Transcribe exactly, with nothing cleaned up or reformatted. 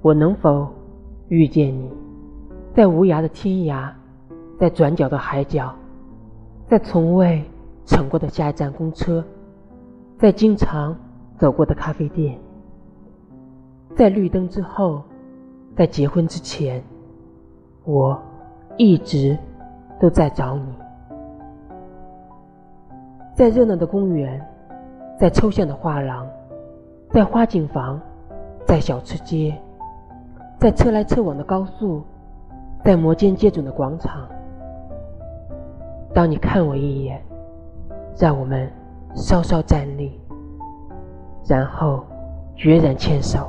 我能否遇见你，在无涯的天涯，在转角的海角，在从未乘过的下一站公车，在经常走过的咖啡店，在绿灯之后，在结婚之前，我一直都在找你。在热闹的公园，在抽象的画廊，在花景房，在小吃街，在车来车往的高速，在摩肩接踵的广场。当你看我一眼，让我们稍稍站立，然后决然牵手。